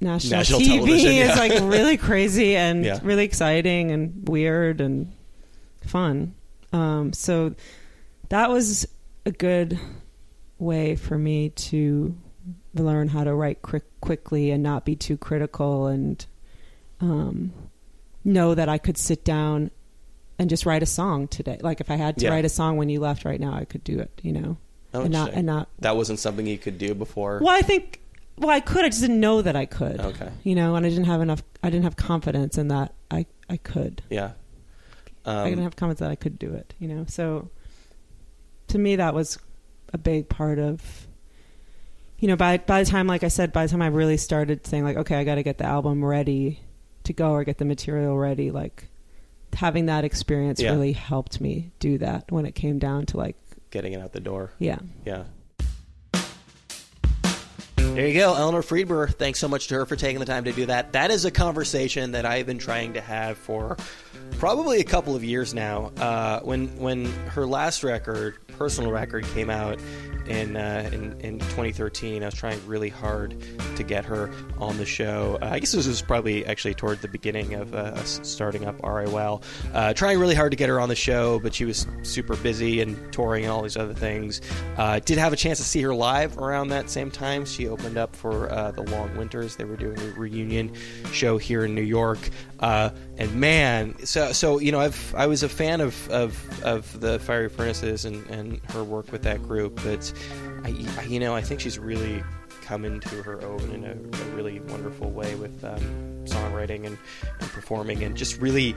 National, National T V yeah. is like really crazy and yeah. really exciting and weird and fun. Um, so that was a good way for me to learn how to write quick, quickly and not be too critical, and um, know that I could sit down and just write a song today. Like if I had to yeah. write a song when you left right now, I could do it, you know, oh, and not, and not, that wasn't something you could do before. Well, I think, Well, I could. I just didn't know that I could. Okay. You know, and I didn't have enough. I didn't have confidence in that I, I could. Yeah. Um, I didn't have confidence that I could do it, you know. So to me, that was a big part of, you know, by by the time, like I said, by the time I really started saying, like, okay, I got to get the album ready to go or get the material ready, like having that experience yeah. really helped me do that when it came down to like getting it out the door. Yeah. Yeah. There you go, Eleanor Friedberger. Thanks so much to her for taking the time to do that. That is a conversation that I've been trying to have for probably a couple of years now. Uh, when when her last record, personal record, came out in, uh, in in twenty thirteen, I was trying really hard to get her on the show. Uh, I guess this was probably actually toward the beginning of uh, us starting up R A L. Uh, trying really hard to get her on the show, but she was super busy and touring and all these other things. Uh, did have a chance to see her live around that same time. She opened up for uh, the Long Winters. They were doing a reunion show here in New York, uh, and man, so so you know, I've I was a fan of of, of the Fiery Furnaces and, and her work with that group, but I, you know, I think she's really come into her own in a, a really wonderful way with um, songwriting and, and performing and just really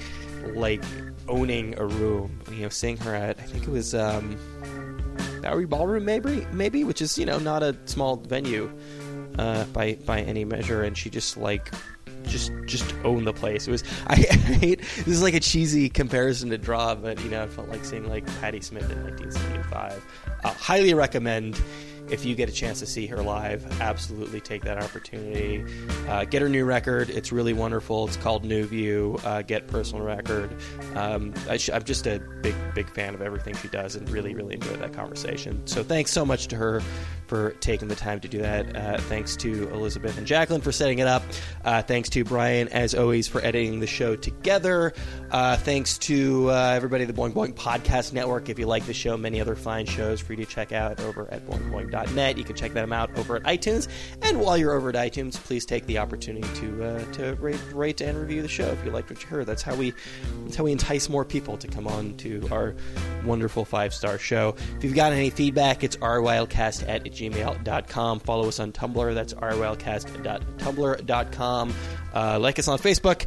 like owning a room. You know, seeing her at, I think it was. Um, Bowery Ballroom, maybe, maybe, which is, you know, not a small venue uh, by by any measure, and she just like just just owned the place. It was I, I hate this is like a cheesy comparison to draw, but you know, I felt like seeing like Patti Smith in nineteen seventy-five. I uh, highly recommend, if you get a chance to see her live, absolutely take that opportunity. Uh, get her new record. It's really wonderful. It's called New View. Uh, get personal record. Um, I sh- I'm just a big, big fan of everything she does and really, really enjoyed that conversation. So thanks so much to her for taking the time to do that. Uh, thanks to Elizabeth and Jacqueline for setting it up. Uh, thanks to Brian, as always, for editing the show together. Uh, thanks to uh, everybody at the Boing Boing Podcast Network. If you like the show, many other fine shows for you to check out over at boing boing dot net. You can check them out over at iTunes. And while you're over at iTunes, please take the opportunity to uh, to rate, rate and review the show if you liked what you heard. That's how we that's how we entice more people to come on to our wonderful five-star show. If you've got any feedback, it's r wildcast at gmail dot com. Follow us on Tumblr. That's r wildcast dot tumblr dot com. Uh, like us on Facebook.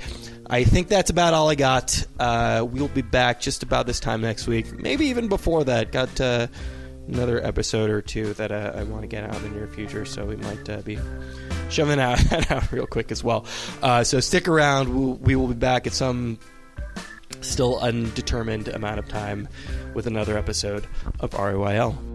I think that's about all I got. Uh, we'll be back just about this time next week. Maybe even before that. Got... Uh, another episode or two that uh, I want to get out in the near future, so we might uh, be shoving out that out real quick as well. Uh, so stick around. We'll, we will be back at some still undetermined amount of time with another episode of R A L.